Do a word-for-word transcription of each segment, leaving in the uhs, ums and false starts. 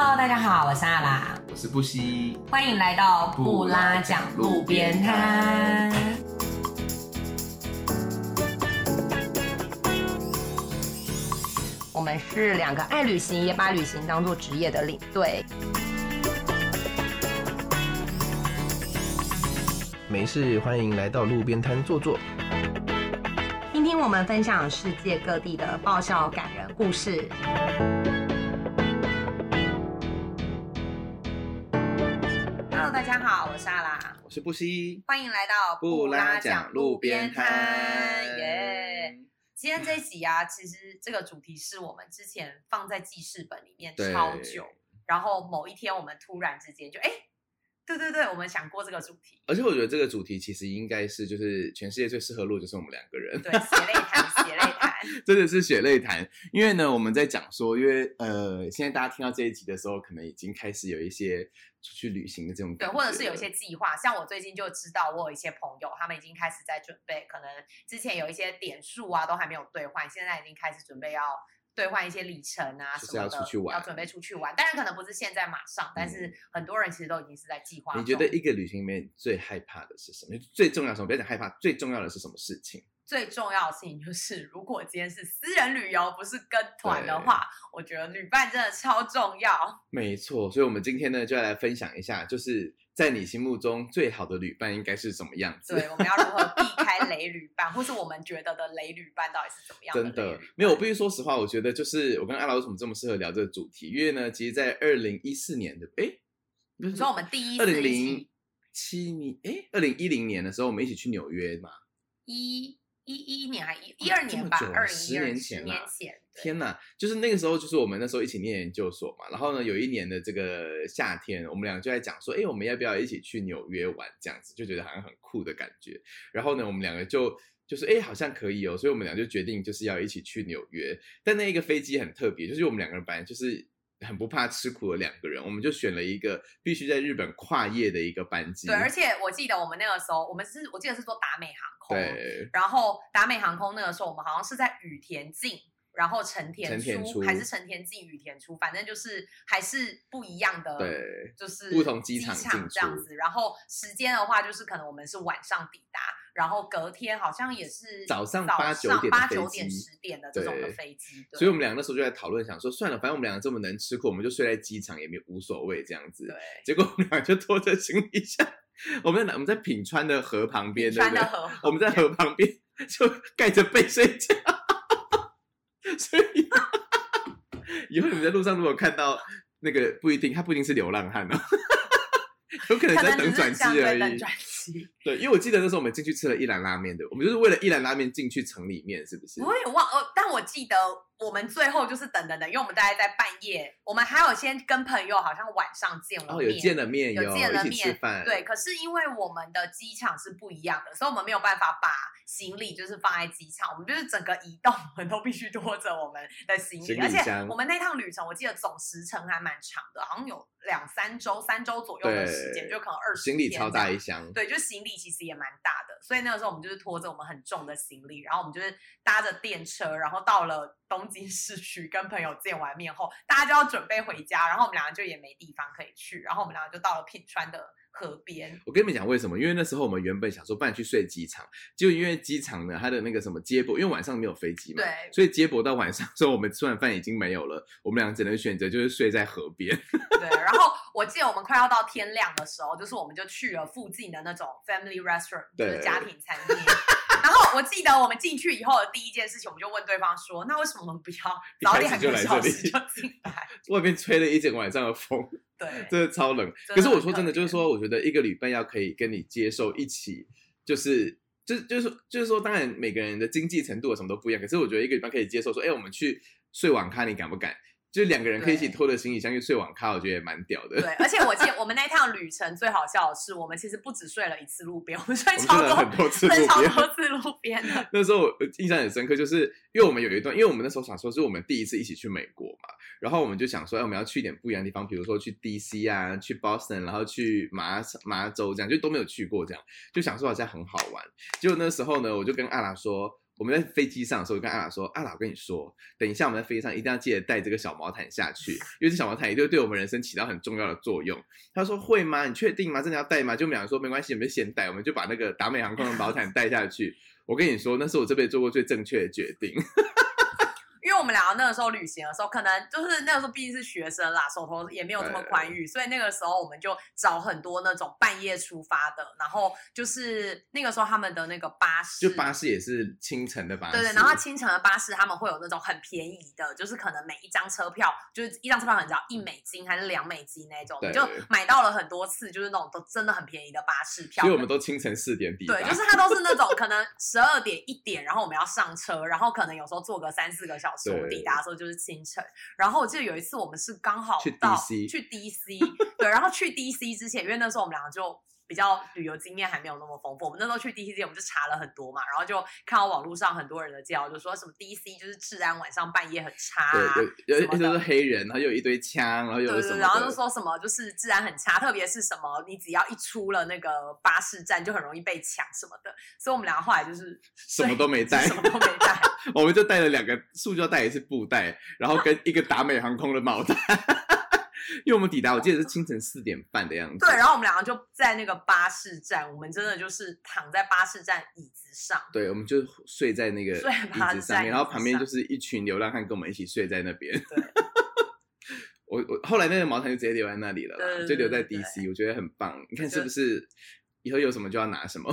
Hello， 大家好，我是阿拉，我是布西，欢迎来到布拉讲路边摊。我们是两个爱旅行也把旅行当作职业的领队。没事，欢迎来到路边摊坐坐。听听我们分享世界各地的爆笑感人故事。Hello， 大家好，我是阿拉，我是布西，欢迎来到布拉讲路边摊。耶！ Yeah! 今天这一集啊，其实这个主题是我们之前放在记事本里面超久，然后某一天我们突然之间就哎。诶对对对，我们想过这个主题，而且我觉得这个主题其实应该是就是全世界最适合录就是我们两个人，对，血泪谈，血泪谈，真的是血泪谈。因为呢，我们在讲说，因为呃，现在大家听到这一集的时候，可能已经开始有一些出去旅行的这种感觉，对，或者是有一些计划。像我最近就知道，我有一些朋友，他们已经开始在准备，可能之前有一些点数啊都还没有兑换，现在已经开始准备要。兑换一些里程啊什么的，就是要出去玩，要准备出去玩。当然可能不是现在马上，嗯、但是很多人其实都已经是在计划中。你觉得一个旅行里面最害怕的是什么？最重要的什么？不要讲害怕，最重要的是什么事情？最重要的事情就是，如果今天是私人旅游，不是跟团的话，我觉得旅伴真的超重要。没错，所以我们今天呢，就要来分享一下，就是在你心目中最好的旅伴应该是什么样子？对，我们要如何避开雷旅伴，或是我们觉得的雷旅伴到底是怎么样的？真的，没有，我必须说实话，我觉得就是我跟阿拉为什么这么适合聊这个主题，因为呢，其实，在二零一四年的，哎，你说我们第一二零零七年，哎，二零一零年的时候，我们一起去纽约嘛，一。一一年还一一二年吧，二零十年前了。天哪，就是那个时候，就是我们那时候一起念研究所嘛。然后呢，有一年的这个夏天，我们两个就在讲说，哎，我们要不要一起去纽约玩？这样子就觉得好像很酷的感觉。然后呢，我们两个就就是哎，好像可以哦。所以我们俩就决定就是要一起去纽约。但那一个飞机很特别，就是我们两个人本来就是。很不怕吃苦的两个人，我们就选了一个必须在日本跨夜的一个班机。对，而且我记得我们那个时候，我们是我记得是坐达美航空，对。然后达美航空那个时候，我们好像是在羽田进，然后成田出，还是成田进羽田出，反正就是还是不一样的，对，就是不同机场这样子。然后时间的话，就是可能我们是晚上抵达。然后隔天好像也是早上八九点八九点十点的这种的飞机，所以我们两个那时候就在讨论，想说算了，反正我们两个这么能吃苦，我们就睡在机场也没无所谓这样子。结果我们两个就拖着行李箱，我们在我们在品川的河旁边，对不对？我们在河旁边就盖着被睡觉，所以以后你们在路上如果看到那个不一定，他不一定是流浪汉哦。有可能在等转机而已，等转机。对，因为我记得那时候我们进去吃了一兰拉面的，我们就是为了一兰拉面进去城里面，是不是？我也忘了，但我记得我们最后就是等等等，因为我们大概在半夜，我们还有先跟朋友好像晚上见了面，哦，有见了面，有见了面，一起吃饭。对，可是因为我们的机场是不一样的，所以我们没有办法把行李就是放在机场，我们就是整个移动，我们都必须拖着我们的行李，行李而且我们那趟旅程我记得总时程还蛮长的，好像有。两三周三周左右的时间，就可能二十天，行李超大一箱，对，就行李其实也蛮大的，所以那个时候我们就是拖着我们很重的行李，然后我们就是搭着电车，然后到了东京市区，跟朋友见完面后大家就要准备回家，然后我们两个就也没地方可以去，然后我们两个就到了品川的河边。我跟你们讲为什么，因为那时候我们原本想说不然去睡机场，就因为机场呢它的那个什么接驳，因为晚上没有飞机嘛，对，所以接驳到晚上之后，我们吃完饭已经没有了，我们俩只能选择就是睡在河边。对，然后我记得我们快要到天亮的时候，就是我们就去了附近的那种 family restaurant， 就是家庭餐厅。然后我记得我们进去以后的第一件事情，我们就问对方说：“那为什么我们不要早两个小时就进来？”外面吹了一整晚上的风，对，真的超冷。可是我说真的，就是说，我觉得一个旅伴要可以跟你接受一起，就是。就是就是就是说，当然每个人的经济程度什么都不一样，可是我觉得一个旅伴可以接受说，哎，我们去睡网咖，你敢不敢？就是两个人可以一起拖着行李箱去睡网咖，我觉得也蛮屌的。对，而且我记得我们那一趟旅程最好笑的是，我们其实不只睡了一次路边，我们睡超多，很多次路边，睡超多次路边的。那时候我印象很深刻，就是因为我们有一段，因为我们那时候想说，是我们第一次一起去美国嘛，然后我们就想说，哎，我们要去一点不一样的地方，比如说去 D C 啊，去 Boston， 然后去麻麻州这样，就都没有去过这样，就想说好像很好玩。结果那时候呢，我就跟阿拉说。我们在飞机上的时候，我跟阿拉说，阿拉我跟你说，等一下我们在飞机上一定要记得带这个小毛毯下去，因为这小毛毯也就对我们人生起到很重要的作用。他说会吗？你确定吗？真的要带吗？就我们俩说没关系，我们就先带，我们就把那个达美航空的毛毯带下去。我跟你说，那是我这辈子做过最正确的决定。因为我们俩那个时候旅行的时候，可能就是那个时候毕竟是学生啦，手头也没有这么宽裕，所以那个时候我们就找很多那种半夜出发的，然后就是那个时候他们的那个巴士，就巴士也是清晨的巴士，对对，然后清晨的巴士他们会有那种很便宜的，就是可能每一张车票就是一张车票可能只要一美金还是两美金那种，你就买到了很多次，就是那种都真的很便宜的巴士票，所以我们都清晨四点抵达，对，就是它都是那种可能十二点一点，然后我们要上车，然后可能有时候坐个三四个小时。我抵达的时候就是清晨，然后我记得有一次我们是刚好到去 D C， 去 D C 对，然后去 D C 之前，因为那时候我们两个就比较旅游经验还没有那么丰富，我们那时候去 D C 之前我们就查了很多嘛，然后就看到网络上很多人的介绍，就说什么 D C 就是治安晚上半夜很差、啊、对，有一堆黑人，然后有一堆枪，然后有什么的，对对对，然后就说什么就是治安很差，特别是什么你只要一出了那个巴士站就很容易被抢什么的，所以我们两个后来就是什么都没带，什么都没带。我们就带了两个塑胶袋，也是布袋，然后跟一个达美航空的毛毯。因为我们抵达我记得是清晨四点半的样子，对，然后我们两个就在那个巴士站，我们真的就是躺在巴士站椅子上，对，我们就睡在那个椅子上面，上然后旁边就是一群流浪汉跟我们一起睡在那边，对。我我后来那个毛毯就直接留在那里了啦，对对对对，就留在 D C， 我觉得很棒，你看是不是以后有什么就要拿什么。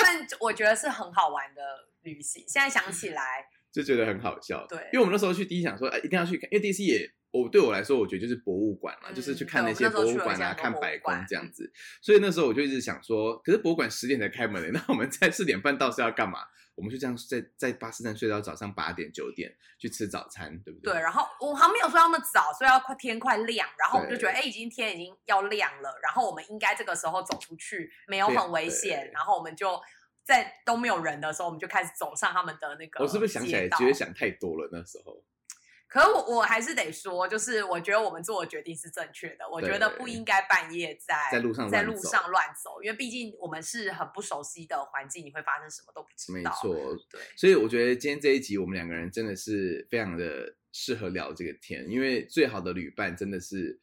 但我觉得是很好玩的旅行，现在想起来就觉得很好笑，对，因为我们那时候去 D C 想说、呃、一定要去看，因为 D C 也我对我来说我觉得就是博物馆嘛、嗯、就是去看那些博物馆啊，看白宫这样子，所以那时候我就一直想说，可是博物馆十点才开门的，那我们在四点半到是要干嘛，我们就这样 在, 在巴士站睡到早上八点九点去吃早餐，对不对？对，然后我还没有说那么早，所以要快天快亮，然后我们就觉得哎，已经天已经要亮了，然后我们应该这个时候走出去没有很危险，然后我们就在都没有人的时候，我们就开始走上他们的那个街道。我是不是想起来觉得想太多了那时候？可是 我, 我还是得说，就是我觉得我们做的决定是正确的，我觉得不应该半夜在在路上在路上乱走，因为毕竟我们是很不熟悉的环境，你会发生什么都不知道。没错，对。所以我觉得今天这一集我们两个人真的是非常的适合聊这个天，因为最好的旅伴真的是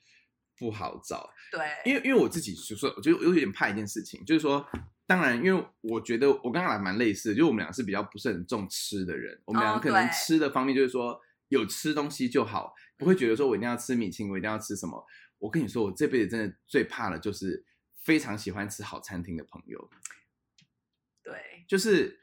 不好找。对，因为因为我自己说，我觉得我有点怕一件事情，就是说。当然，因为我觉得我刚刚还蛮类似的，就我们俩是比较不是很重吃的人，我们俩可能吃的方面就是说、oh, 有吃东西就好，不会觉得说我一定要吃米其林，我一定要吃什么。我跟你说，我这辈子真的最怕的就是非常喜欢吃好餐厅的朋友。对，就是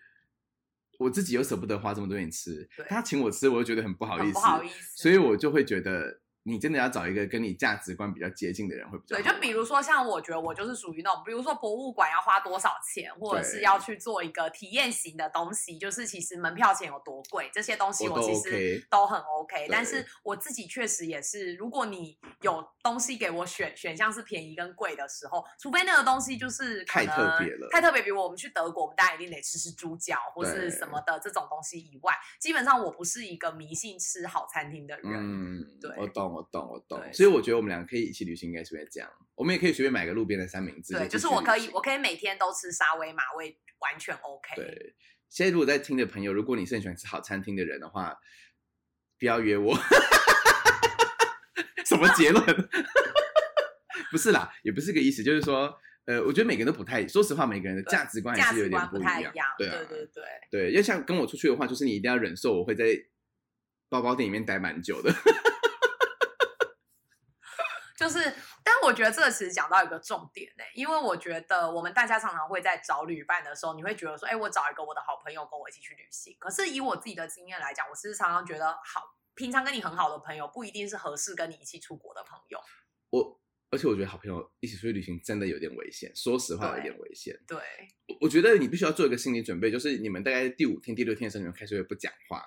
我自己又舍不得花这么多钱吃，他请我吃，我又觉得很不好意思，不好意思，所以我就会觉得。你真的要找一个跟你价值观比较接近的人会比较好。对，就比如说像我觉得我就是属于那种，比如说博物馆要花多少钱，或者是要去做一个体验型的东西，就是其实门票钱有多贵，这些东西我其实都很 OK， 但是我自己确实也是，如果你有东西给我选选项是便宜跟贵的时候，除非那个东西就是可能太特别了，太特别，比如我们去德国，我们大家一定得吃吃猪脚或是什么的这种东西以外，基本上我不是一个迷信吃好餐厅的人。嗯，对，我懂。我懂，我懂，所以我觉得我们两个可以一起旅行，应该是会这样。我们也可以随便买个路边的三明治。对，就是我可以，我可以每天都吃沙威玛，我也完全 OK。对，现在如果在听的朋友，如果你是很喜欢吃好餐厅的人的话，不要约我。什么结论？不是啦，也不是个意思，就是说。呃，我觉得每个人都不太，说实话，每个人的价值观还是有点不一样。对啊，对对对对，要像跟我出去的话，就是你一定要忍受我会在包包店里面待蛮久的。就是，但我觉得这其实讲到一个重点、欸、因为我觉得我们大家常常会在找旅伴的时候，你会觉得说，哎、欸，我找一个我的好朋友跟我一起去旅行。可是以我自己的经验来讲，我是常常觉得好，平常跟你很好的朋友，不一定是合适跟你一起出国的朋友。我，而且我觉得好朋友一起出去旅行真的有点危险，说实话有点危险。对，对，我觉得你必须要做一个心理准备，就是你们大概第五天、第六天的时候，你们开始会不讲话。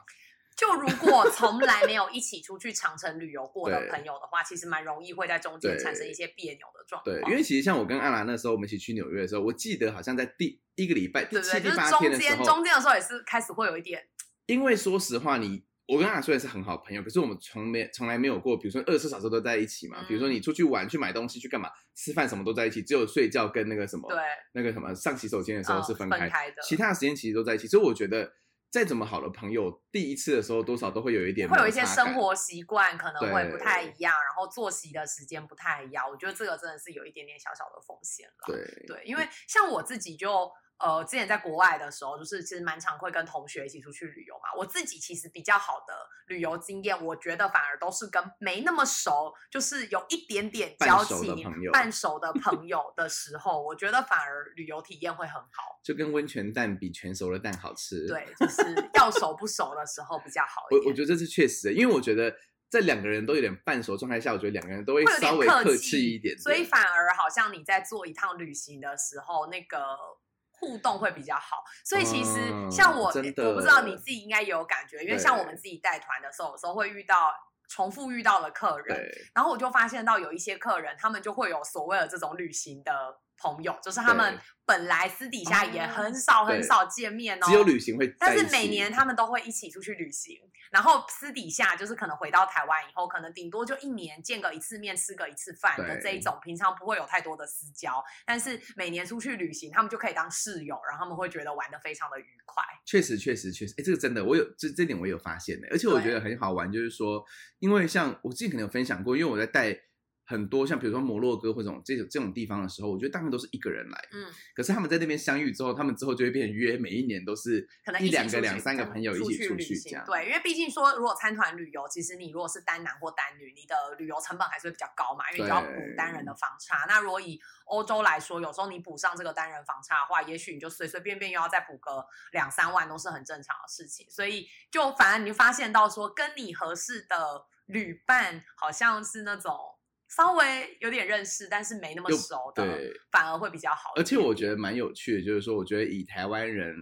就如果从来没有一起出去长城旅游过的朋友的话，其实蛮容易会在中间产生一些别扭的状况。对，因为其实像我跟阿兰那时候，我们一起去纽约的时候，我记得好像在第一个礼拜、第七、第八天的时候，就是、中间中间的时候也是开始会有一点。因为说实话你，你我跟阿兰虽然是很好朋友，可是我们从没从来没有过，比如说二十四小时都在一起嘛、嗯。比如说你出去玩、去买东西、去干嘛、吃饭什么都在一起，只有睡觉跟那个什么，对，那个什么上洗手间的时候是分开，哦、分开的，其他的时间其实都在一起。所以我觉得。再怎么好的朋友，第一次的时候多少都会有一点摩擦感，会有一些生活习惯可能会不太一样，然后作息的时间不太一样，我觉得这个真的是有一点点小小的风险了。 对, 对因为像我自己就呃，之前在国外的时候，就是其实蛮常会跟同学一起出去旅游嘛。我自己其实比较好的旅游经验，我觉得反而都是跟没那么熟，就是有一点点交情、半熟的朋友的时候，我觉得反而旅游体验会很好。就跟温泉蛋比全熟的蛋好吃。对，就是要熟不熟的时候比较好一点。我我觉得这是确实的，因为我觉得在两个人都有点半熟状态下，我觉得两个人都会稍微客气一点，所以反而好像你在做一趟旅行的时候，那个互动会比较好。所以其实像我、嗯、我不知道你自己应该也有感觉，因为像我们自己带团的时候，有时候会遇到重复遇到的客人，然后我就发现到有一些客人他们就会有所谓的这种旅行的朋友，就是他们本来私底下也很少很少见面哦，只有旅行会在一起，但是每年他们都会一起出去旅行，然后私底下就是可能回到台湾以后，可能顶多就一年见个一次面，吃个一次饭的这一种，平常不会有太多的私交，但是每年出去旅行他们就可以当室友，然后他们会觉得玩得非常的愉快。确实确实确实，诶这个真的我有 这, 这点我有发现的，而且我觉得很好玩，就是说因为像我自己可能有分享过，因为我在带很多像比如说摩洛哥或者这种这种地方的时候，我觉得大部分都是一个人来、嗯、可是他们在那边相遇之后，他们之后就会变成约每一年都是一两个两三个朋友一起出去这样。对，因为毕竟说如果参团旅游，其实你如果是单男或单女，你的旅游成本还是会比较高嘛，因为你要补单人的房差。那如果以欧洲来说，有时候你补上这个单人房差的话，也许你就随随便便又要再补个两三万，都是很正常的事情。所以就反而你就发现到说，跟你合适的旅伴好像是那种稍微有点认识但是没那么熟的，对，反而会比较好。而且我觉得蛮有趣的，就是说我觉得以台湾人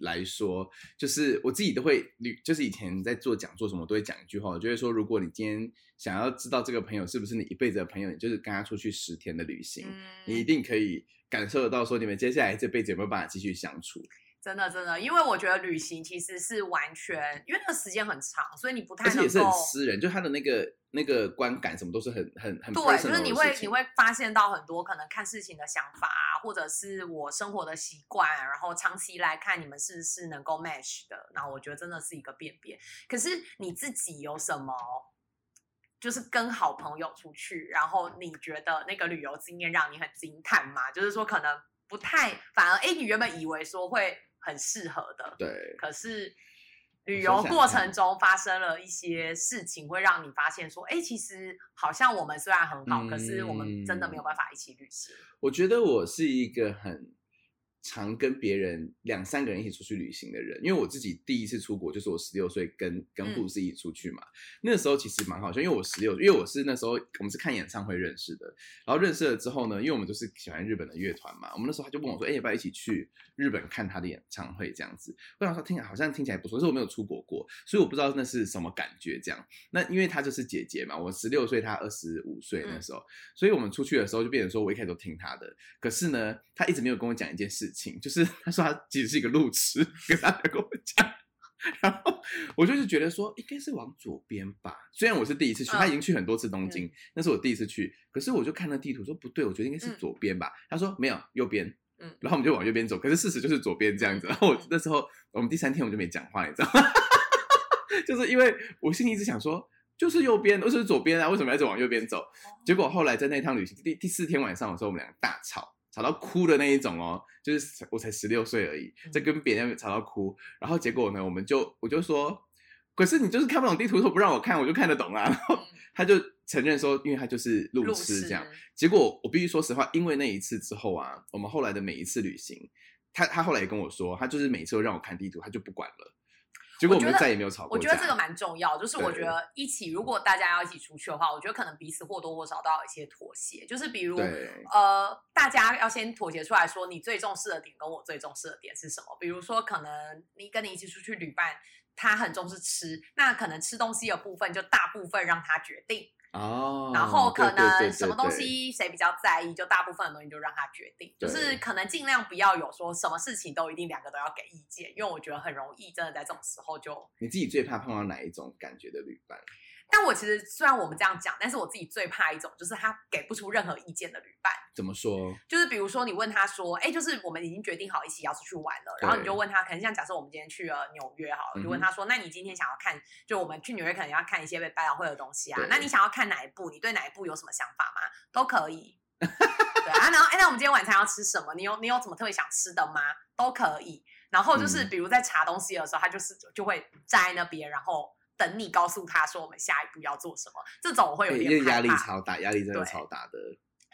来说，就是我自己都会，就是以前在做讲座什么都会讲一句话，就是说如果你今天想要知道这个朋友是不是你一辈子的朋友，你就是跟他出去十天的旅行、嗯、你一定可以感受得到说你们接下来这辈子有没有办法继续相处。真的真的，因为我觉得旅行其实是完全，因为那个时间很长，所以你不太能够，而且也是很私人，就他的那个那个观感什么都是很很很 personal 的事情。对，就是你会你会发现到很多可能看事情的想法啊，或者是我生活的习惯，然后长期来看你们是不是能够 match 的，然后我觉得真的是一个辨别。可是你自己有什么就是跟好朋友出去，然后你觉得那个旅游经验让你很惊叹吗？就是说可能不太，反而哎，你原本以为说会很适合的，对，可是旅游过程中发生了一些事情会让你发现说，哎，其实好像我们虽然很好、嗯、可是我们真的没有办法一起旅行。我觉得我是一个很常跟别人两三个人一起出去旅行的人，因为我自己第一次出国就是我十六岁跟跟护士一起出去嘛、嗯、那时候其实蛮好笑，因为我十六，因为我是那时候我们是看演唱会认识的，然后认识了之后呢，因为我们都是喜欢日本的乐团嘛，我们那时候他就问我说，哎、欸，要不要一起去日本看他的演唱会这样子。我想说听好像听起来不错，但是我没有出国过，所以我不知道那是什么感觉这样。那因为他就是姐姐嘛，我十六岁他二十五岁那时候、嗯、所以我们出去的时候就变成说我一开始都听他的，可是呢他一直没有跟我讲一件事情，就是他说他其实是一个路痴，跟他跟我讲，然后我就是觉得说应该是往左边吧，虽然我是第一次去，他已经去很多次东京、嗯、那是我第一次去，可是我就看那地图说不对，我觉得应该是左边吧、嗯、他说没有右边，然后我们就往右边走，可是事实就是左边这样子。然后我那时候我们第三天我就没讲话，你知道吗？就是因为我心里一直想说就是右边，就是左边啊，为什么要一直往右边走？结果后来在那趟旅行 第, 第四天晚上的时候，我们两个大吵，吵到哭的那一种哦，就是我才十六岁而已，在跟别人吵到哭，然后结果呢，我们就我就说，可是你就是看不懂地图，说不让我看，我就看得懂啦、啊。然后他就承认说，因为他就是路痴这样。结果我必须说实话，因为那一次之后啊，我们后来的每一次旅行，他他后来也跟我说，他就是每一次都让我看地图，他就不管了。结果我们就再也没有吵过。我觉得这个蛮重要，就是我觉得一起，如果大家要一起出去的话，我觉得可能彼此或多或少都要有一些妥协，就是比如呃，大家要先妥协出来说你最重视的点跟我最重视的点是什么。比如说可能你跟你一起出去旅伴，他很重视吃，那可能吃东西的部分就大部分让他决定，哦，然后可能什么东西谁比较在意，就大部分的东西就让他决定，就是可能尽量不要有说什么事情都一定两个都要给意见，因为我觉得很容易真的在这种时候就。你自己最怕碰到哪一种感觉的旅伴？但我其实虽然我们这样讲，但是我自己最怕一种就是他给不出任何意见的旅伴。怎么说？就是比如说你问他说，哎，就是我们已经决定好一起要出去玩了，然后你就问他，可能像假设我们今天去了纽约好了，就问他说，嗯、那你今天想要看，就我们去纽约可能要看一些百老汇的东西啊，那你想要看哪一部？你对哪一部有什么想法吗？都可以。对啊，然后哎，那我们今天晚餐要吃什么？你有你有什么特别想吃的吗？都可以。然后就是比如在查东西的时候，嗯、他就是就会站在那边，然后。等你告诉他说我们下一步要做什么，这种我会有点害怕，压力超大，压力真的超大的。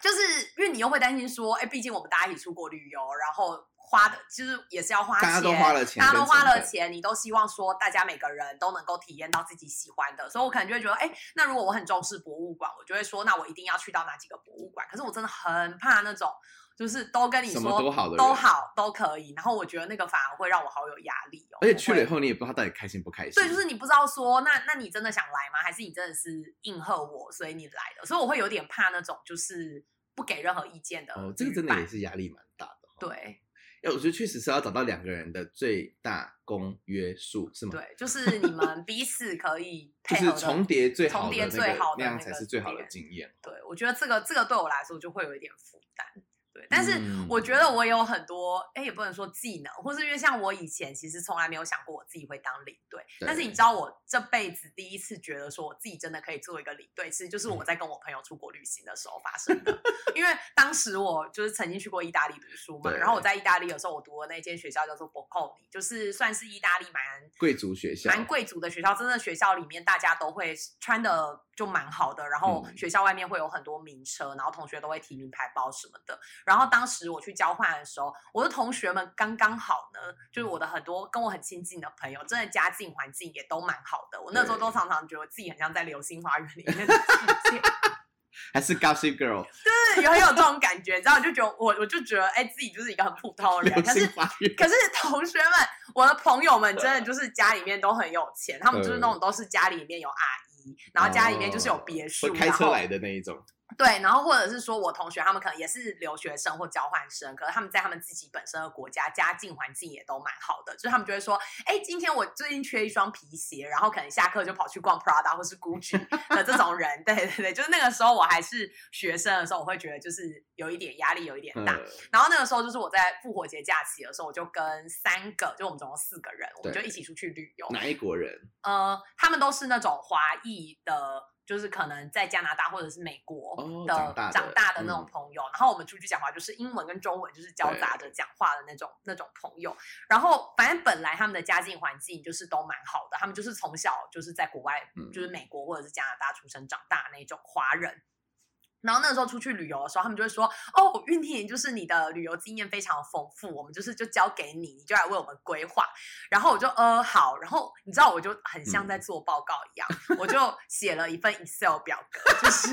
就是因为你又会担心说，哎，毕竟我们大家一起出国旅游，然后花的就是也是要花钱，大家都花了钱，大家都花了钱，你都希望说大家每个人都能够体验到自己喜欢的，所以我可能就会觉得，哎，那如果我很重视博物馆，我就会说，那我一定要去到哪几个博物馆。可是我真的很怕那种，就是都跟你说什么都好的人，都好都可以，然后我觉得那个反而会让我好有压力哦。而且去了以后你也不知道他到底开心不开心，对，就是你不知道说那那你真的想来吗？还是你真的是应和我，所以你来的？所以我会有点怕那种就是不给任何意见的。哦，这个真的也是压力蛮大的哦。对，我觉得确实是要找到两个人的最大公约数，是吗？对，就是你们彼此可以配合的，就是重叠最好的那个，那样才是最好的经验。对，我觉得这个这个对我来说就会有一点负担。对，但是我觉得我有很多，哎、嗯，也不能说技能，或是因为像我以前其实从来没有想过我自己会当领队，但是你知道我这辈子第一次觉得说我自己真的可以做一个领队，其实就是我在跟我朋友出国旅行的时候发生的。因为当时我就是曾经去过意大利读书嘛，然后我在意大利的时候，我读的那间学校叫做博寇尼，就是算是意大利蛮贵族学校，蛮贵族的学校，真的学校里面大家都会穿的就蛮好的，然后学校外面会有很多名车，然后同学都会提名牌包什么的。然后当时我去交换的时候，我的同学们刚刚好呢，就是我的很多跟我很亲近的朋友，真的家境环境也都蛮好的。我那时候都常常觉得自己很像在流星花园里面的世界。还是 Gossip Girl， 对，有很有这种感觉，然后我就觉得我我就觉得哎、欸，自己就是一个很普通的人，可是可是同学们，我的朋友们真的就是家里面都很有钱，他们就是那种都是家里面有阿姨，然后家里面就是有别墅，哦、会开车来的那一种。对，然后或者是说我同学他们可能也是留学生或交换生，可是他们在他们自己本身的国家家境环境也都蛮好的，就是他们就会说，哎，今天我最近缺一双皮鞋，然后可能下课就跑去逛 Prada 或是 Gucci 的这种人。对对对，就是那个时候我还是学生的时候，我会觉得就是有一点压力有一点大、嗯、然后那个时候就是我在复活节假期的时候，我就跟三个，就我们总共四个人，我们就一起出去旅游。哪一国人？呃，他们都是那种华裔的，就是可能在加拿大或者是美国的、哦、长, 大的长大的那种朋友、嗯、然后我们出去讲话就是英文跟中文就是交杂着讲话的那种那种朋友。然后反正本来他们的家境环境就是都蛮好的，他们就是从小就是在国外、嗯、就是美国或者是加拿大出生长大那种华人。然后那个时候出去旅游的时候，他们就会说，哦，韵婷，就是你的旅游经验非常丰富，我们就是就交给你，你就来为我们规划。然后我就呃好，然后你知道我就很像在做报告一样、嗯、我就写了一份 Excel 表格，就是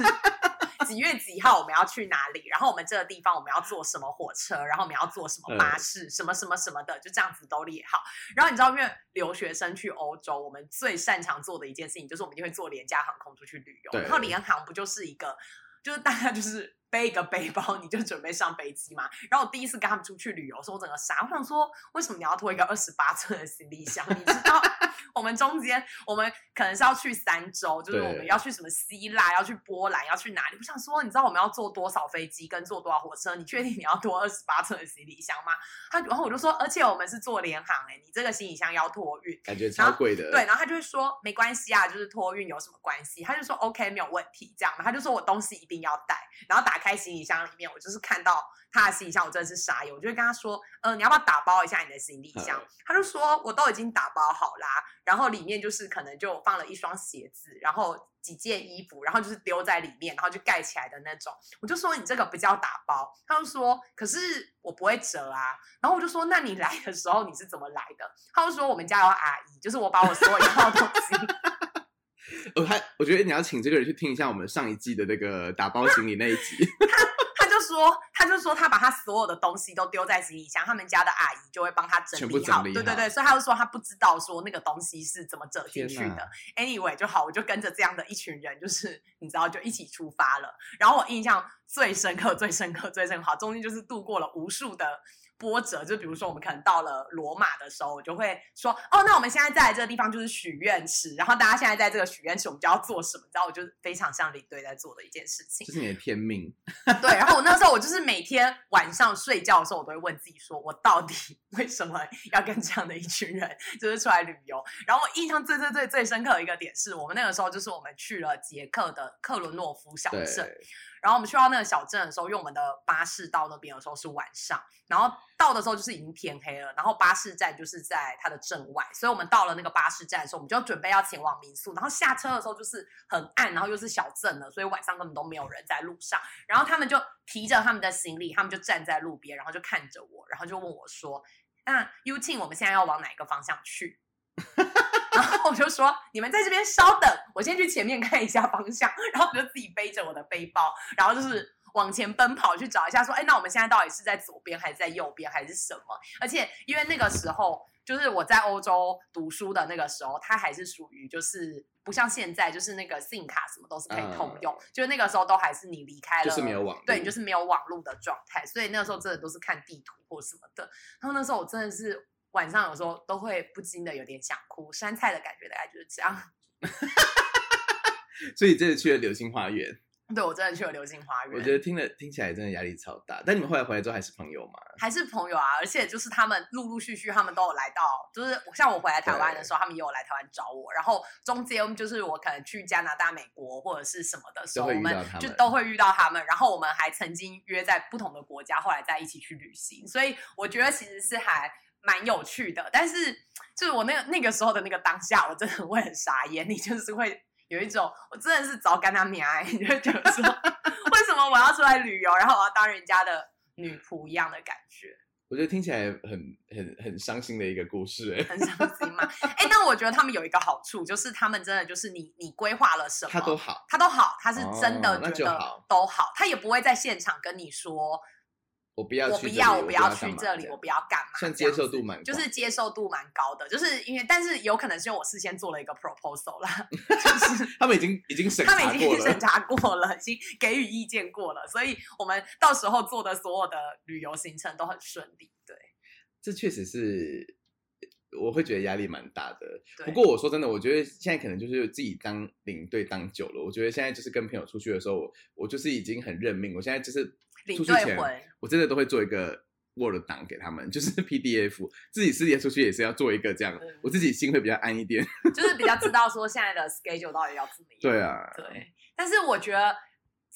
几月几号我们要去哪里，然后我们这个地方我们要坐什么火车，然后我们要坐什么巴士、嗯、什么什么什么的，就这样子都列好。然后你知道因为留学生去欧洲，我们最擅长做的一件事情就是我们就会坐廉价航空出去旅游。然后廉航不就是一个就是大家就是背一个背包你就准备上飞机嘛。然后我第一次跟他们出去旅游，说我整个傻，我想说为什么你要拖一个二十八寸的行李箱？你知道我们中间我们可能是要去三周，就是我们要去什么希腊，要去波兰，要去哪里？我想说你知道我们要坐多少飞机跟坐多少火车？你确定你要拖二十八寸的行李箱吗？他然后我就说，而且我们是坐联航、欸、你这个行李箱要托运，感觉超贵的。对，然后他就会说没关系啊，就是托运有什么关系？他就说 OK 没有问题这样。他就说我东西一定要带，然后打开行李箱里面，我就是看到他的行李箱，我真的是傻眼。我就跟他说，呃，你要不要打包一下你的行李箱？他就说我都已经打包好啦，然后里面就是可能就放了一双鞋子，然后几件衣服，然后就是丢在里面，然后就盖起来的那种。我就说你这个不叫打包。他就说可是我不会折啊。然后我就说那你来的时候你是怎么来的？他就说我们家有阿姨，就是我把我所有一套东西我还我觉得你要请这个人去听一下我们上一季的那个打包行李那一集。他他就说，他他就说他把他所有的东西都丢在行李箱，他们家的阿姨就会帮他整理 好, 整理好对对对，所以他就说他不知道说那个东西是怎么折进去的。 anyway 就好，我就跟着这样的一群人，就是你知道就一起出发了。然后我印象最深刻最深刻最深刻中间就是度过了无数的波折，就比如说我们可能到了罗马的时候，我就会说哦，那我们现在在这个地方就是许愿池，然后大家现在在这个许愿池我们就要做什么，你知道我就是非常像领队在做的一件事情，就是你的天命。对，然后我那时候我就是每天晚上睡觉的时候我都会问自己说，我到底为什么要跟这样的一群人就是出来旅游。然后我印象最最最最深刻的一个点是，我们那个时候就是我们去了捷克的克伦诺夫小镇，然后我们去到那个小镇的时候，因为我们的巴士到那边的时候是晚上，然后到的时候就是已经天黑了，然后巴士站就是在它的镇外，所以我们到了那个巴士站的时候我们就准备要前往民宿，然后下车的时候就是很暗，然后又是小镇了，所以晚上根本都没有人在路上。然后他们就提着他们的行李，他们就站在路边，然后就看着我，然后就问我说，那 Yuqing 我们现在要往哪个方向去？然后我就说，你们在这边稍等，我先去前面看一下方向。然后我就自己背着我的背包，然后就是往前奔跑去找一下说，哎，那我们现在到底是在左边还是在右边还是什么。而且因为那个时候就是我在欧洲读书的那个时候，它还是属于就是不像现在就是那个 SIM 卡什么都是可以通用、嗯、就是那个时候都还是你离开了就是没有网路，对，你就是没有网路的状态，所以那个时候真的都是看地图或什么的。然后那时候我真的是晚上有时候都会不禁的有点想哭，山菜的感觉大概就是这样。所以你真的去了流星花园？对，我真的去了流星花园。我觉得听了听起来真的压力超大。但你们后来回来之后还是朋友吗？还是朋友啊，而且就是他们陆陆续续他们都有来到，就是像我回来台湾的时候他们也有来台湾找我，然后中间就是我可能去加拿大美国或者是什么的时候我们就都会遇到他们，然后我们还曾经约在不同的国家后来再一起去旅行，所以我觉得其实是还蛮有趣的。但是就是我那个那个时候的那个当下我真的会很傻眼，你就是会有一种我真的是早干他娘，你就觉得说为什么我要出来旅游，然后我要当人家的女仆一样的感觉。我觉得听起来很很很伤心的一个故事、欸、很伤心嘛、欸、但我觉得他们有一个好处，就是他们真的就是你你规划了什么他都好他都好，他是真的觉得都好，他、哦、也不会在现场跟你说我不要去这里，我不要去这里，我不要干嘛，算接受度蛮高，就是接受度蛮高的，就是因为但是有可能是因为我事先做了一个 proposal 啦，就是他们已经已经审查过了，他们已经审查过了，已经给予意见过了，所以我们到时候做的所有的旅游行程都很顺利。对，这确实是我会觉得压力蛮大的。不过我说真的，我觉得现在可能就是自己当领队当久了，我觉得现在就是跟朋友出去的时候 我, 我就是已经很认命，我现在就是出去前我真的都会做一个 Word 档给他们，就是 P D F， 自己私底下出去也是要做一个这样、嗯、我自己心会比较安一点，就是比较知道说现在的 schedule 到底要怎么样。对啊，对。但是我觉得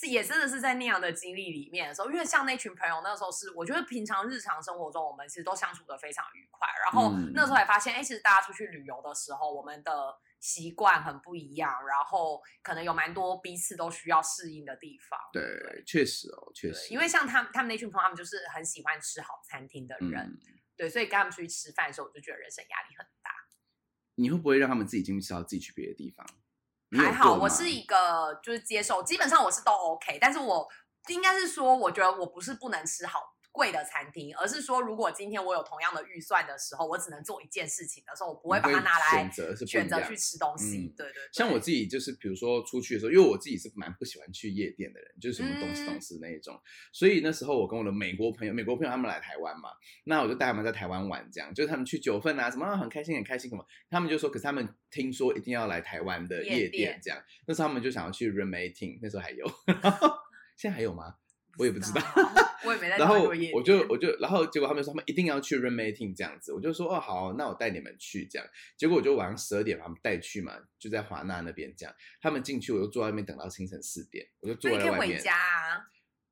也真的是在那样的经历里面的时候，因为像那群朋友那时候是我觉得平常日常生活中我们其实都相处得非常愉快，然后那时候还发现、嗯欸、其实大家出去旅游的时候我们的习惯很不一样，然后可能有蛮多彼此都需要适应的地方。 对, 对确实哦确实，因为像他们他们那群朋友他们就是很喜欢吃好餐厅的人、嗯、对，所以跟他们出去吃饭的时候我就觉得人生压力很大。你会不会让他们自己进去吃到自己去别的地方？还好我是一个就是接受，基本上我是都 OK， 但是我应该是说我觉得我不是不能吃好贵的餐厅，而是说如果今天我有同样的预算的时候我只能做一件事情的时候我不会把它拿来选择去吃东西、嗯、对, 对对。像我自己就是比如说出去的时候，因为我自己是蛮不喜欢去夜店的人，就是什么东西东西那一种、嗯、所以那时候我跟我的美国朋友美国朋友他们来台湾嘛，那我就带他们在台湾玩，这样就是他们去九份啊什么、啊、很开心很开心什么，他们就说可是他们听说一定要来台湾的夜店这样，那时候他们就想要去 roommating， 那时候还有现在还有吗我也不知道我也没在然后我就我就然后结果他们说他们一定要去 roommating 这样子，我就说哦好，那我带你们去这样。结果我就晚上十二点把他们带去嘛，就在华纳那边这样。他们进去我就坐在外面等到清晨四点，我就坐在外面。那你可以回家啊？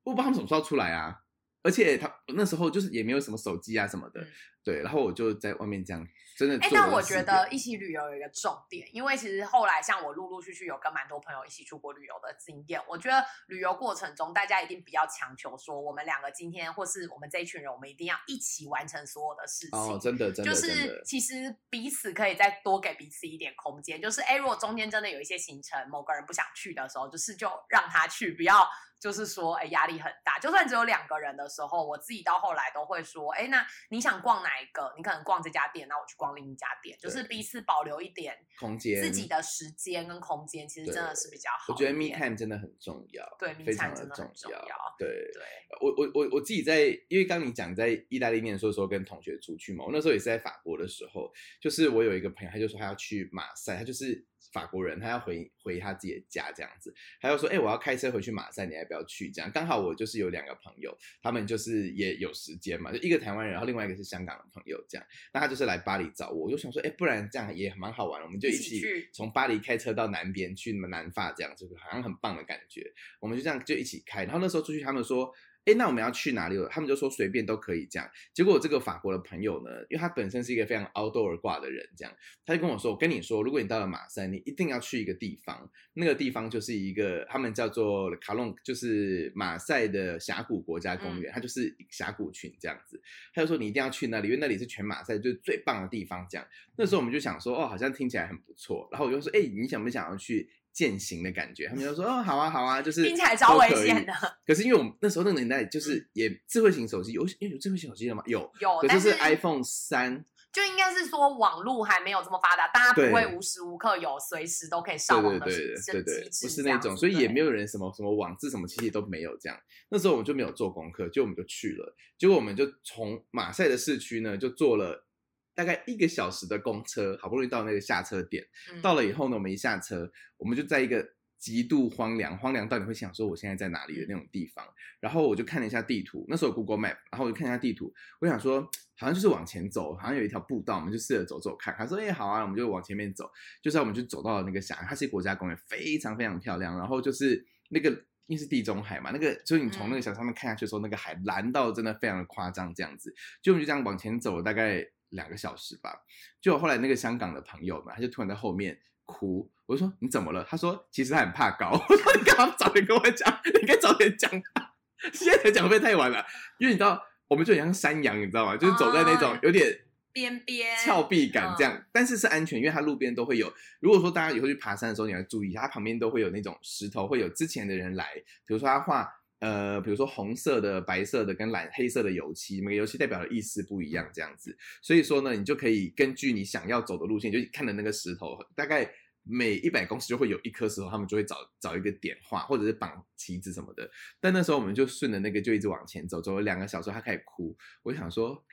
我不知道他们什么时候出来啊。而且他那时候就是也没有什么手机啊什么的、嗯、对，然后我就在外面这样真的做。但我觉得一起旅游有一个重点，因为其实后来像我陆陆续续有跟蛮多朋友一起出国旅游的经验，我觉得旅游过程中大家一定比较强求说我们两个今天或是我们这一群人我们一定要一起完成所有的事情、哦、真的真的就是其实彼此可以再多给彼此一点空间，就是哎，如果中间真的有一些行程某个人不想去的时候，就是就让他去，不要就是说哎，压力很大。就算只有两个人的时候，我自己到后来都会说哎，那你想逛哪一个，你可能逛这家店，那我去逛另一家店，就是彼此保留一点空间，自己的时间跟空间其实真的是比较好。我觉得 me time 真的很重要，对，非常的重要。对对，我我我我自己在，因为刚你讲在意大利念书的时候跟同学出去嘛，我那时候也是在法国的时候，就是我有一个朋友他就说他要去马赛，他就是法国人，他要回回他自己的家这样子，他就说：“哎、欸，我要开车回去马赛，你要不要去？”这样刚好我就是有两个朋友，他们就是也有时间嘛，就一个台湾人，然后另外一个是香港的朋友这样。那他就是来巴黎找我，我就想说：“哎、欸，不然这样也蛮好玩，我们就一起从巴黎开车到南边去南法，这样子好像很棒的感觉。”我们就这样就一起开，然后那时候出去，他们说：“哎、欸，那我们要去哪里？”他们就说随便都可以这样。结果我这个法国的朋友呢，因为他本身是一个非常 outdoor 挂的人，这样他就跟我说：“我跟你说，如果你到了马赛，你一定要去一个地方，那个地方就是一个他们叫做卡隆，就是马赛的峡谷国家公园，它就是峡谷群这样子。”他就说：“你一定要去那里，因为那里是全马赛就是最棒的地方。”这样，那时候我们就想说：“哦，好像听起来很不错。”然后我就说：“哎、欸，你想不想要去？”践行的感觉，他们就说哦，好啊，好啊，就是听起来超危险的。可是因为我们那时候那个年代，就是也智慧型手机有，因为有智慧型手机了吗？有有，可是是 iPhone 三，就应该是说网络还没有这么发达，大家不会无时无刻有随时都可以上网的机制，对对对对，不是那种，所以也没有人什么什么网志什么，其实都没有这样。那时候我们就没有做功课，就我们就去了，结果我们就从马赛的市区呢，就坐了大概一个小时的公车，好不容易到那个下车点、嗯、到了以后呢，我们一下车我们就在一个极度荒凉荒凉到你会想说我现在在哪里的那种地方，然后我就看了一下地图，那时候有 Google Map， 然后我就看一下地图，我想说好像就是往前走，好像有一条步道，我们就试着走走看。他说哎、欸、好啊，我们就往前面走，就是我们就走到了那个峡，它是国家公园，非常非常漂亮，然后就是那个因为是地中海嘛，那个就是你从那个峡上面看下去的时候、嗯、那个海蓝到真的非常的夸张这样子，就我们就这样往前走了大概两个小时吧，就后来那个香港的朋友嘛，他就突然在后面哭，我就说你怎么了？他说其实他很怕高。我说你干嘛早点跟我讲？你应该早点讲吧，现在才讲会不会太晚了？因为你知道，我们就很像山羊，你知道吗？就是走在那种有点边边峭壁感这样、嗯，但是是安全，因为它路边都会有。如果说大家以后去爬山的时候，你要注意一下，它旁边都会有那种石头，会有之前的人来，比如说他画。呃，比如说红色的、白色的跟蓝黑色的油漆，每个油漆代表的意思不一样，这样子。所以说呢，你就可以根据你想要走的路线，就看了那个石头，大概每一百公尺就会有一颗石头，他们就会找找一个点画，或者是绑旗子什么的。但那时候我们就顺着那个就一直往前走，走了两个小时，他开始哭，我就想说，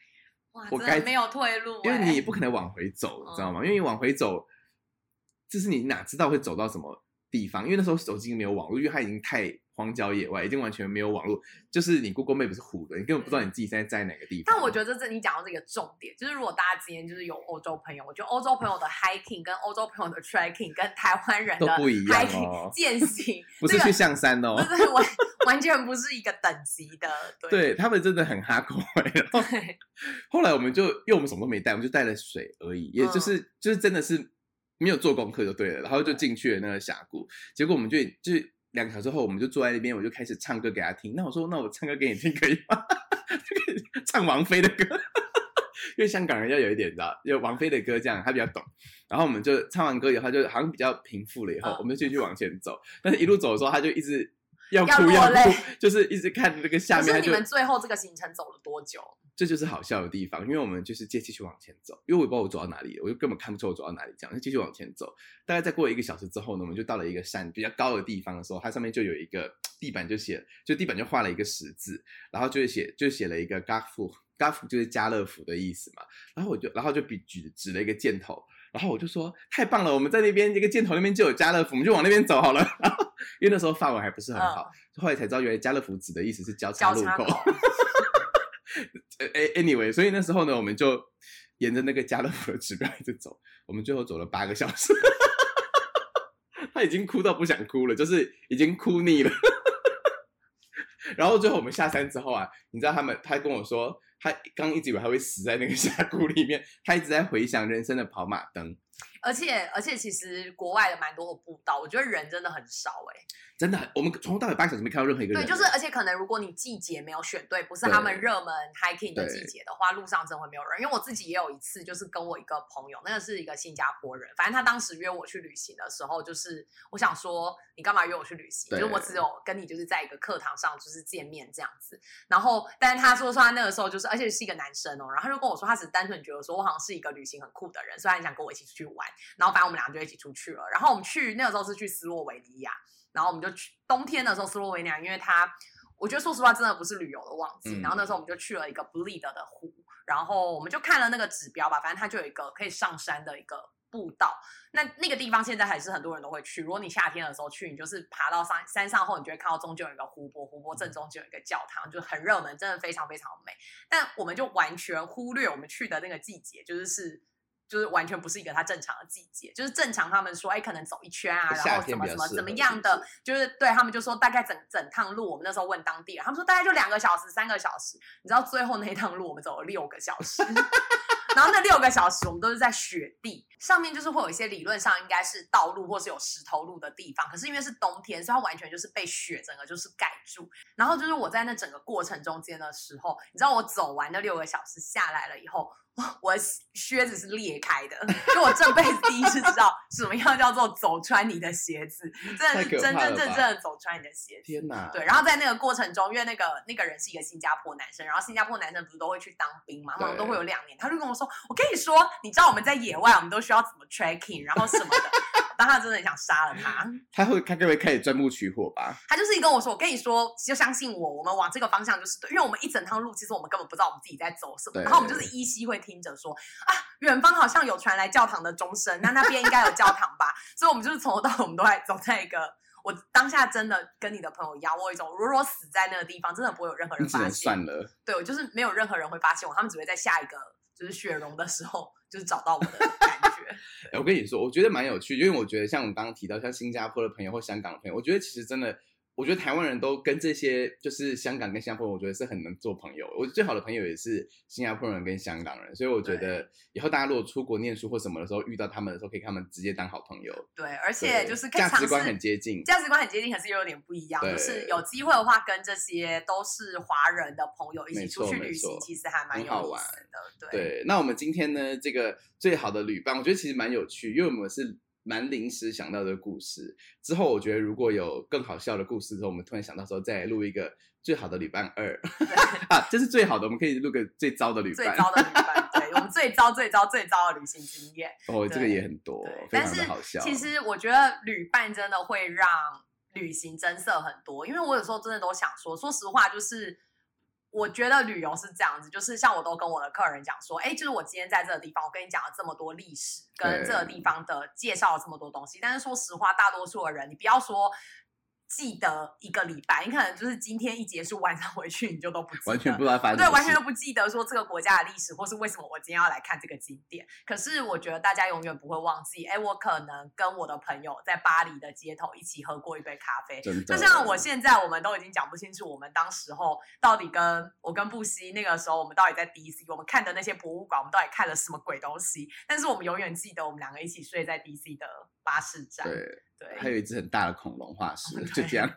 哇，我该没有退路、欸，因为你也不可能往回走，你知道吗？嗯、因为你往回走，就是你哪知道会走到什么地方？因为那时候手机没有网络，因为它已经太。荒郊野外已经完全没有网络，就是你 Google Map 是糊的，你根本不知道你自己现在在哪个地方。但我觉得这你讲到这个重点，就是如果大家今天就是有欧洲朋友，我觉得欧洲朋友的 hiking 跟欧洲朋友的 trekking 跟台湾人的 hiking、哦、践行不是去象山哦，这个、完, 完全不是一个等级的。对, 对他们真的很哈口、欸。后, 后来我们就因为我们什么都没带，我们就带了水而已，也就是、嗯、就是真的是没有做功课就对了，然后就进去了那个峡谷，结果我们就就。两个小时后我们就坐在那边，我就开始唱歌给他听，那我说那我唱歌给你听可以吗？唱王菲的歌因为香港人要有一点你知道有王菲的歌这样他比较懂，然后我们就唱完歌以后就好像比较平复了以后、嗯、我们就继续往前走，但是一路走的时候他就一直要哭要哭，就是一直看那个下面。可是你们最后这个行程走了多久？这就是好笑的地方，因为我们就是继续往前走，因为我也不知道我走到哪里，我就根本看不出我走到哪里，这样就继续往前走。大概再过一个小时之后呢，我们就到了一个山比较高的地方的时候，它上面就有一个地板就写，就地板就画了一个十字，然后就写就写了一个 Garfu， Garfu 就是家乐福的意思嘛。然后我就然后就比举指了一个箭头，然后我就说太棒了，我们在那边这个箭头那边就有家乐福，我们就往那边走好了。然后因为那时候法文还不是很好，嗯、后来才知道原来家乐福指的意思是交叉路口。Anyway， 所以那时候呢，我们就沿着那个家乐福的指标一直走，我们最后走了八个小时，他已经哭到不想哭了，就是已经哭腻了。然后最后我们下山之后啊，你知道他们，他跟我说，他刚一直以为他会死在那个峡谷里面，他一直在回想人生的跑马灯。而且而且其实国外的蛮多的步道，我觉得人真的很少哎、欸，真的，我们从头到尾八小时没看到任何一个人。对，就是而且可能如果你季节没有选对，不是他们热门 hiking 的季节的话，路上真的会没有人。因为我自己也有一次，就是跟我一个朋友，那个是一个新加坡人，反正他当时约我去旅行的时候，就是我想说你干嘛约我去旅行？就是我只有跟你就是在一个课堂上就是见面这样子。然后，但是他说说他那个时候就是，而且是一个男生哦，然后他就跟我说，他只单纯觉得说我好像是一个旅行很酷的人，所以他很想跟我一起出去玩，然后反正我们俩就一起出去了。然后我们去那个时候是去斯洛维尼亚，然后我们就去冬天的时候斯洛维尼亚，因为它我觉得说实话真的不是旅游的旺季、嗯。然后那时候我们就去了一个布利德的湖，然后我们就看了那个指标吧，反正它就有一个可以上山的一个步道。那那个地方现在还是很多人都会去。如果你夏天的时候去，你就是爬到山山上后，你就会看到中间有一个湖泊，湖泊正中间有一个教堂，就很热门，真的非常非常美。但我们就完全忽略我们去的那个季节，就是是。就是完全不是一个它正常的季节，就是正常他们说哎可能走一圈啊，然后怎么怎么怎么样的，就是对他们就说大概整整趟路，我们那时候问当地人，他们说大概就两个小时三个小时，你知道最后那一趟路我们走了六个小时。然后那六个小时我们都是在雪地上面，就是会有一些理论上应该是道路或是有石头路的地方，可是因为是冬天，所以它完全就是被雪整个就是盖住。然后就是我在那整个过程中间的时候，你知道我走完那六个小时下来了以后，我的靴子是裂开的，因为我这辈子第一次知道什么样叫做走穿你的鞋子，真的是真真正正的走穿你的鞋子。天哪！对，然后在那个过程中，因为那个那个人是一个新加坡男生，然后新加坡男生不是都会去当兵嘛，好像都会有两年，他就跟我说：“我跟你说，你知道我们在野外，我们都需要怎么 trekking， 然后什么的。”当他真的很想杀了他，他会他该不会开始钻木取火吧？他就是一跟我说，我跟你说，就相信我，我们往这个方向就是对，因为我们一整趟路，其实我们根本不知道我们自己在走什么，然后我们就是依稀会听着说啊，远方好像有传来教堂的钟声，那那边应该有教堂吧？所以我们就是从头到尾，我们都在走在一个。我当下真的跟你的朋友一样，我有一种如果死在那个地方，真的不会有任何人发现。算了，对我就是没有任何人会发现我，他们只会在下一个就是雪融的时候，就是找到我的感觉。欸、我跟你说，我觉得蛮有趣，因为我觉得像我们刚刚提到，像新加坡的朋友或香港的朋友，我觉得其实真的，我觉得台湾人都跟这些就是香港跟新加坡人，我觉得是很能做朋友。我最好的朋友也是新加坡人跟香港人，所以我觉得以后大家如果出国念书或什么的时候遇到他们的时候，可以跟他们直接当好朋友。对，而且就是可以尝试价值观很接近，价值观很接近，可是又有点不一样。就是有机会的话，跟这些都是华人的朋友一起出去旅行，其实还蛮有意思的。对, 对，那我们今天呢，这个最好的旅伴，我觉得其实蛮有趣，因为我们是。蛮临时想到的故事，之后我觉得如果有更好笑的故事之后，我们突然想到时候再来录一个最好的旅伴二啊，这是最好的，我们可以录个最糟的旅伴，最糟的旅伴，对，我们最糟最糟最糟的旅行经验。哦，这个也很多，非常的好笑。但是其实我觉得旅伴真的会让旅行增色很多，因为我有时候真的都想说，说实话就是。我觉得旅游是这样子，就是像我都跟我的客人讲说，哎，就是我今天在这个地方，我跟你讲了这么多历史，跟这个地方的介绍了这么多东西，但是说实话，大多数的人，你不要说记得一个礼拜，你可能就是今天一结束，晚上回去你就都不记得，完全不知道发生什么事，对，完全都不记得说这个国家的历史，或是为什么我今天要来看这个景点。可是我觉得大家永远不会忘记，哎，我可能跟我的朋友在巴黎的街头一起喝过一杯咖啡，就像我现在我们都已经讲不清楚，我们当时候到底跟我跟布希那个时候，我们到底在 D C， 我们看的那些博物馆，我们到底看了什么鬼东西？但是我们永远记得我们两个一起睡在 D C 的巴士站。对。对，还有一只很大的恐龙化石，就这样。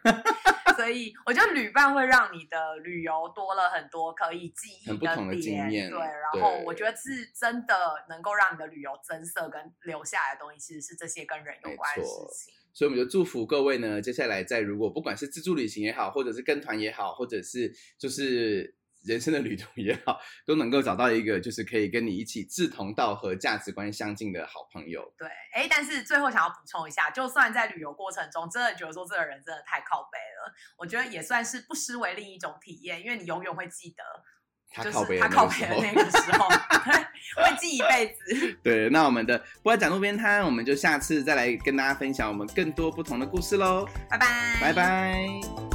所以我觉得旅伴会让你的旅游多了很多可以记忆的点，很不同的经验。对，然后我觉得是真的能够让你的旅游增色跟留下来的东西，其实是这些跟人有关的事情。所以我们就祝福各位呢，接下来在如果不管是自助旅行也好，或者是跟团也好，或者是就是。人生的旅途也好，都能够找到一个就是可以跟你一起志同道合、价值观相近的好朋友。对，哎，但是最后想要补充一下，就算在旅游过程中真的觉得说这个人真的太靠北了，我觉得也算是不失为另一种体验，因为你永远会记得。他靠北的那个时候，会记一辈子。对，那我们的不爱讲路边摊，我们就下次再来跟大家分享我们更多不同的故事咯。拜拜，拜拜。